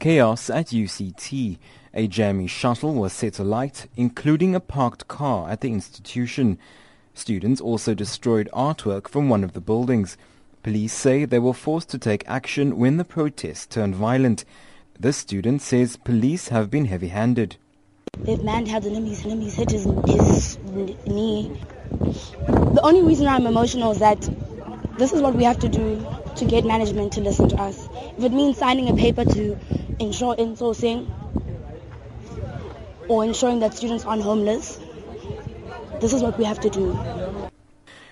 Chaos at UCT. A jammy shuttle was set alight, including a parked car at the institution. Students also destroyed artwork from one of the buildings. Police say they were forced to take action when the protest turned violent. This student says police have been heavy-handed. They've manned how the limbys hit his knee. The only reason I'm emotional is that this is what we have to do to get management to listen to us. If it means signing a paper to ensure insourcing or ensuring that students aren't homeless, this is what we have to do.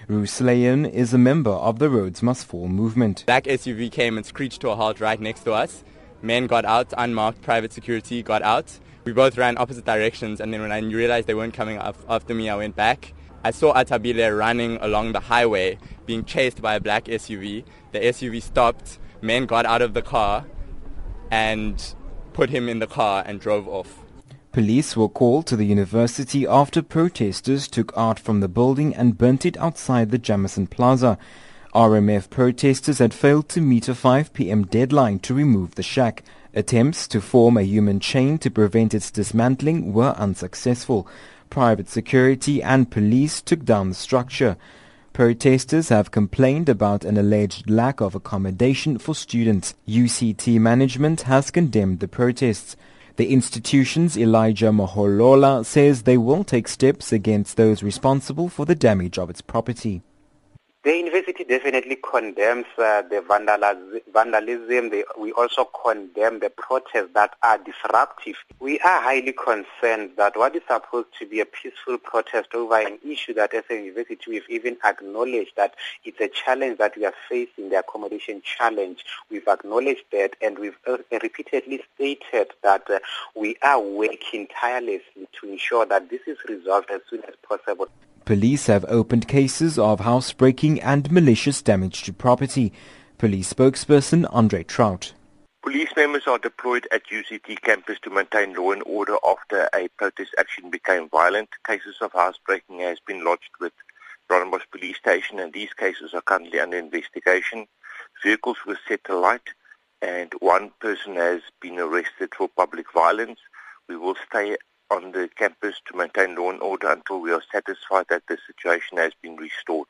Rusleyan is a member of the Roads Must Fall movement. Black SUV came and screeched to a halt right next to us. Men got out, unmarked private security got out. We both ran opposite directions, and then when I realized they weren't coming after me, I went back. I saw Atabile running along the highway, being chased by a black SUV. The SUV stopped, men got out of the car and put him in the car and drove off. Police were called to the university after protesters took art from the building and burnt it outside the Jamison Plaza. RMF protesters had failed to meet a 5 p.m. deadline to remove the shack. Attempts to form a human chain to prevent its dismantling were unsuccessful. Private security and police took down the structure. Protesters have complained about an alleged lack of accommodation for students. UCT management has condemned the protests. The institution's Elijah Moholola says they will take steps against those responsible for the damage of its property. The university definitely condemns the vandalism. We also condemn the protests that are disruptive. We are highly concerned that what is supposed to be a peaceful protest over an issue that as a university we've even acknowledged that it's a challenge that we are facing, the accommodation challenge. We've acknowledged that, and we've repeatedly stated that we are working tirelessly to ensure that this is resolved as soon as possible. Police have opened cases of housebreaking and malicious damage to property. Police spokesperson Andre Trout. Police members are deployed at UCT campus to maintain law and order after a protest action became violent. Cases of housebreaking has been lodged with Bronenbos Police Station, and these cases are currently under investigation. Vehicles were set alight and one person has been arrested for public violence. We will stay on the campus to maintain law and order until we are satisfied that the situation has been restored.